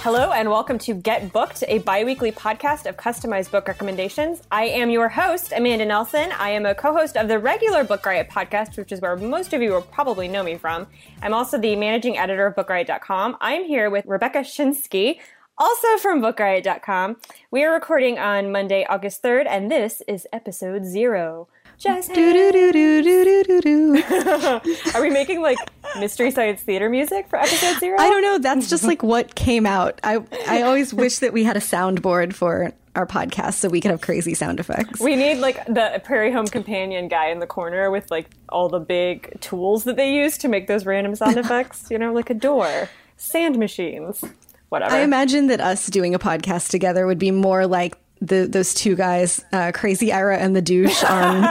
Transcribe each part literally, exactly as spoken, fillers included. Hello and welcome to Get Booked, a bi-weekly podcast of customized book recommendations. I am your host, Amanda Nelson. I am a co-host of the regular Book Riot podcast, which is where most of you will probably know me from. I'm also the managing editor of book riot dot com. I'm here with Rebecca Shinsky, also from book riot dot com. We are recording on Monday, August third, and this is episode zero. Just do do do do do do do. Are we making like Mystery Science Theater music for episode zero? I don't know. That's just like what came out. I I always wish that we had a soundboard for our podcast so we could have crazy sound effects. We need like the Prairie Home Companion guy in the corner with like all the big tools that they use to make those random sound effects. You know, like a door, sand machines, whatever. I imagine that us doing a podcast together would be more like The, those two guys, uh, Crazy Ira and the douche on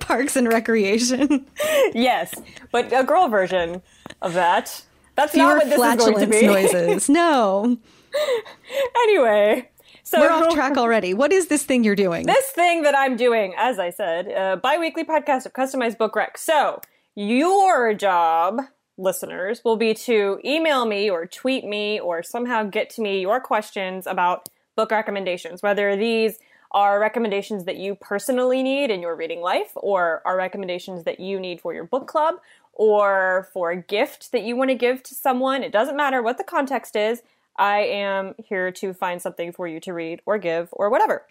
Parks and Recreation. Yes, but a girl version of that. That's Fewer not what this is going to be. Noises. No. Anyway, so we're off track already. What is this thing you're doing? This thing that I'm doing, as I said, a bi-weekly podcast of customized book rec. So your job, listeners, will be to email me or tweet me or somehow get to me your questions about book recommendations, whether these are recommendations that you personally need in your reading life or are recommendations that you need for your book club or for a gift that you want to give to someone. It doesn't matter what the context is. I am here to find something for you to read or give or whatever.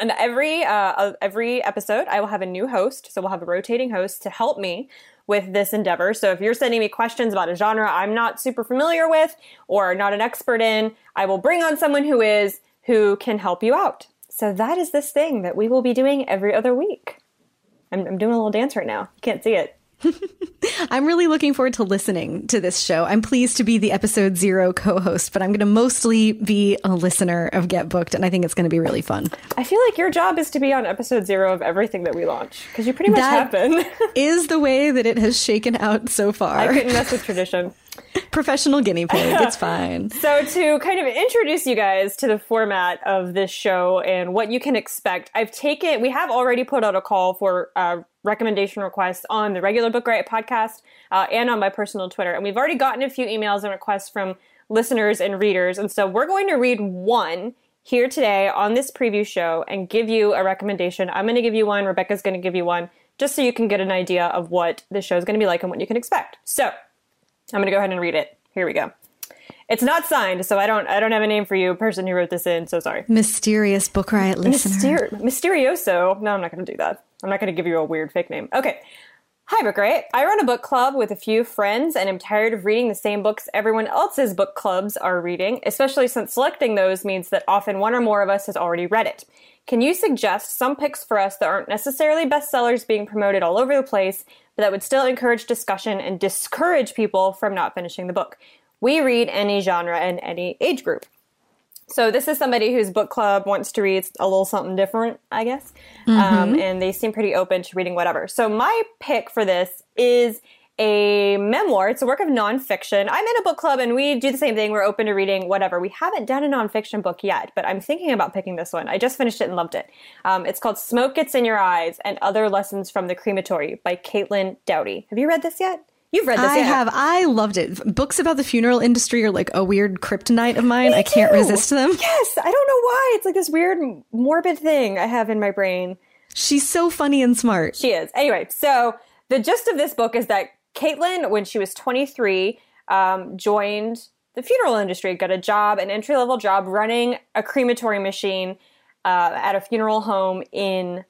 And every uh, every episode, I will have a new host. So we'll have a rotating host to help me with this endeavor. So if you're sending me questions about a genre I'm not super familiar with or not an expert in, I will bring on someone who is, who can help you out. So that is this thing that we will be doing every other week. I'm, I'm doing a little dance right now. You can't see it. I'm really looking forward to listening to this show. I'm pleased to be the episode zero co-host, but I'm going to mostly be a listener of Get Booked, and I think it's going to be really fun. I feel like your job is to be on episode zero of everything that we launch, because you pretty much have been. Is the way that it has shaken out so far. I couldn't mess with tradition. Professional guinea pig. It's fine. So to kind of introduce you guys to the format of this show and what you can expect, I've taken, we have already put out a call for uh, recommendation requests on the regular Book Riot podcast uh, and on my personal Twitter. And we've already gotten a few emails and requests from listeners and readers. And so we're going to read one here today on this preview show and give you a recommendation. I'm going to give you one. Rebecca's going to give you one just so you can get an idea of what the show is going to be like and what you can expect. So I'm going to go ahead and read it. Here we go. It's not signed, so I don't I don't have a name for you, person who wrote this in, so sorry. Mysterious Book Riot listener. Myster- Mysterioso. No, I'm not going to do that. I'm not going to give you a weird fake name. Okay. Hi, Book Riot. I run a book club with a few friends, and I'm tired of reading the same books everyone else's book clubs are reading, especially since selecting those means that often one or more of us has already read it. Can you suggest some picks for us that aren't necessarily bestsellers being promoted all over the place, but that would still encourage discussion and discourage people from not finishing the book? We read any genre and any age group. So this is somebody whose book club wants to read a little something different, I guess. Mm-hmm. Um, and they seem pretty open to reading whatever. So my pick for this is a memoir. It's a work of nonfiction. I'm in a book club and we do the same thing. We're open to reading whatever. We haven't done a nonfiction book yet, but I'm thinking about picking this one. I just finished it and loved it. Um, it's called Smoke Gets in Your Eyes and Other Lessons from the Crematory by Caitlin Doughty. Have you read this yet? You've read this. I yet. have. I loved it. Books about the funeral industry are like a weird kryptonite of mine. Me I can't too. resist them. Yes. I don't know why. It's like this weird morbid thing I have in my brain. She's so funny and smart. She is. Anyway, so the gist of this book is that Caitlin, when she was twenty-three, um, joined the funeral industry, got a job, an entry-level job running a crematory machine uh, at a funeral home in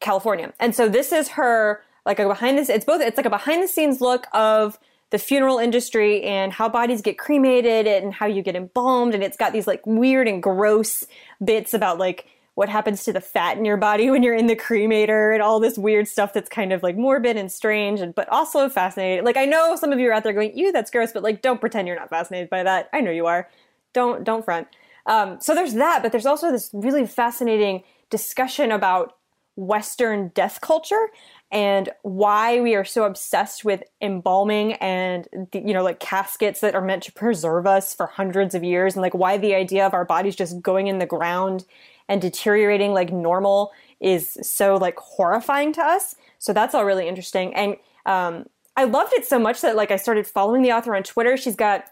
California. And so this is her, like a behind this, it's both, it's like a behind-the-scenes look of the funeral industry and how bodies get cremated and how you get embalmed. And it's got these like weird and gross bits about like what happens to the fat in your body when you're in the cremator and all this weird stuff that's kind of like morbid and strange, and but also fascinating. Like, I know some of you are out there going, ew, that's gross, but like, don't pretend you're not fascinated by that. I know you are. Don't, don't front. Um, so there's that, but there's also this really fascinating discussion about Western death culture and why we are so obsessed with embalming and, you know, like caskets that are meant to preserve us for hundreds of years, and like why the idea of our bodies just going in the ground and deteriorating like normal is so like horrifying to us. So that's all really interesting. And um, I loved it so much that like I started following the author on Twitter. She's got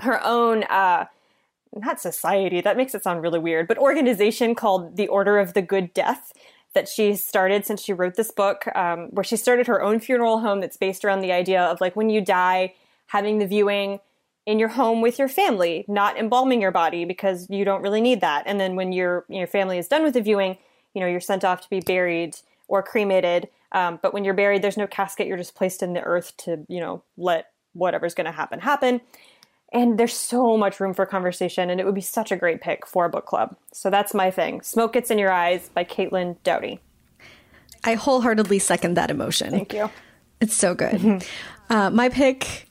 her own uh, not society, that makes it sound really weird, but organization called the Order of the Good Death that she started since she wrote this book, um, where she started her own funeral home that's based around the idea of like when you die, having the viewing in your home with your family, not embalming your body because you don't really need that. And then when your your family is done with the viewing, you know, you're sent off to be buried or cremated. Um, but when you're buried, there's no casket. You're just placed in the earth to, you know, let whatever's going to happen, happen. And there's so much room for conversation, and it would be such a great pick for a book club. So that's my thing. Smoke Gets in Your Eyes by Caitlin Doughty. I wholeheartedly second that emotion. Thank you. It's so good. Mm-hmm. Uh, my pick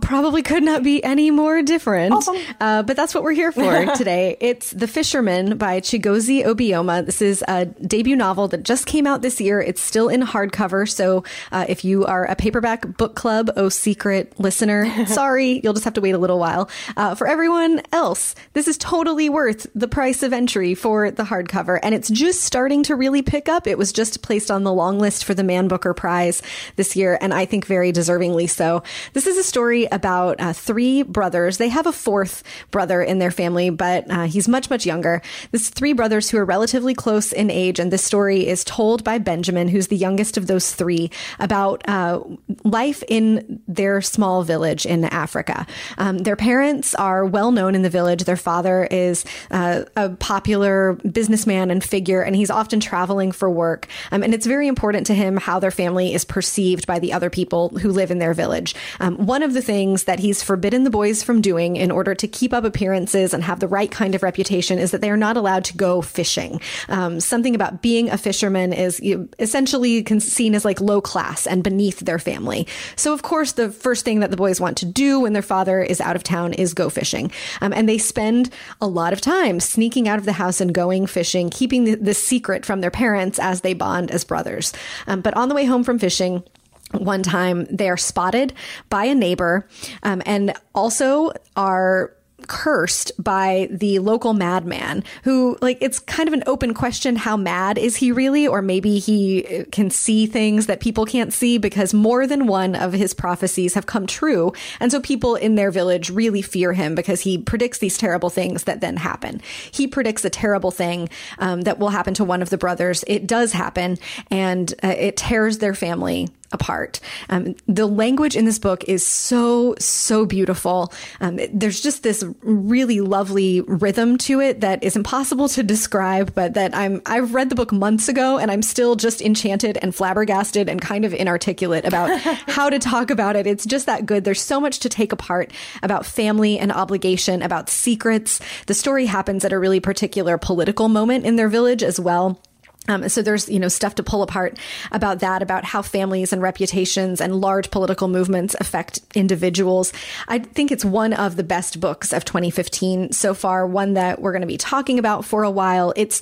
probably could not be any more different, awesome. uh, but that's what we're here for today. It's The Fisherman by Chigozie Obioma. This is a debut novel that just came out this year. It's still in hardcover, so uh, if you are a paperback book club, oh secret listener, sorry, you'll just have to wait a little while. Uh, for everyone else, this is totally worth the price of entry for the hardcover, and it's just starting to really pick up. It was just placed on the long list for the Man Booker Prize this year, and I think very deservingly so. This is a story about uh, three brothers. They have a fourth brother in their family, but uh, he's much, much younger. This three brothers who are relatively close in age, and this story is told by Benjamin, who's the youngest of those three, about uh, life in their small village in Africa. Um, their parents are well known in the village. Their father is uh, a popular businessman and figure, and he's often traveling for work. Um, and it's very important to him how their family is perceived by the other people who live in their village. Um, one of the things things that he's forbidden the boys from doing in order to keep up appearances and have the right kind of reputation is that they are not allowed to go fishing. Um, something about being a fisherman is essentially seen as like low class and beneath their family. So, of course, the first thing that the boys want to do when their father is out of town is go fishing. Um, and they spend a lot of time sneaking out of the house and going fishing, keeping the, the secret from their parents as they bond as brothers. Um, but on the way home from fishing, one time they are spotted by a neighbor, um, and also are cursed by the local madman who, like, it's kind of an open question. How mad is he really? Or maybe he can see things that people can't see, because more than one of his prophecies have come true. And so people in their village really fear him because he predicts these terrible things that then happen. He predicts a terrible thing um, that will happen to one of the brothers. It does happen, and uh, it tears their family apart. Um, the language in this book is so, so beautiful. Um, there's just this really lovely rhythm to it that is impossible to describe, but that I'm, I've read the book months ago, and I'm still just enchanted and flabbergasted and kind of inarticulate about how to talk about it. It's just that good. There's so much to take apart about family and obligation, about secrets. The story happens at a really particular political moment in their village as well. Um, so there's, you know, stuff to pull apart about that, about how families and reputations and large political movements affect individuals. I think it's one of the best books of twenty fifteen so far, one that we're going to be talking about for a while. It's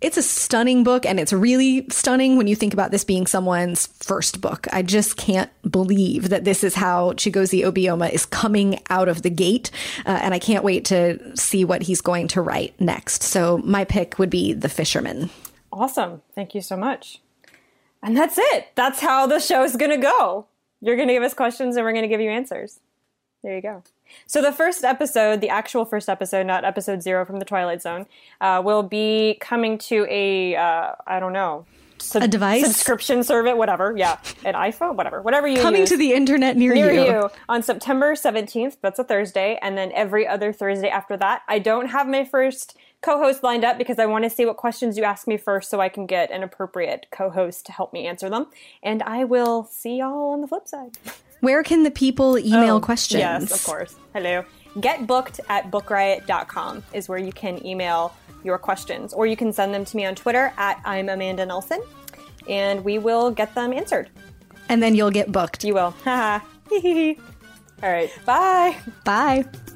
It's a stunning book, and it's really stunning when you think about this being someone's first book. I just can't believe that this is how Chigozie Obioma is coming out of the gate, uh, and I can't wait to see what he's going to write next. So my pick would be The Fisherman. Awesome. Thank you so much. And that's it. That's how the show is going to go. You're going to give us questions, and we're going to give you answers. There you go. So the first episode, the actual first episode, not episode zero from The Twilight Zone, uh, will be coming to a, uh, I don't know, sub- a device, subscription service, whatever. Yeah. An iPhone, whatever. Whatever you coming use, to the internet near, near you. you on September seventeenth. That's a Thursday. And then every other Thursday after that. I don't have my first co-host lined up because I want to see what questions you ask me first so I can get an appropriate co-host to help me answer them. And I will see y'all on the flip side. Where can the people email oh, questions? Yes, of course. Hello. Get booked at book riot dot com is where you can email your questions, or you can send them to me on Twitter at I'm Amanda Nelson, and we will get them answered. And then you'll get booked. You will. All right. Bye. Bye.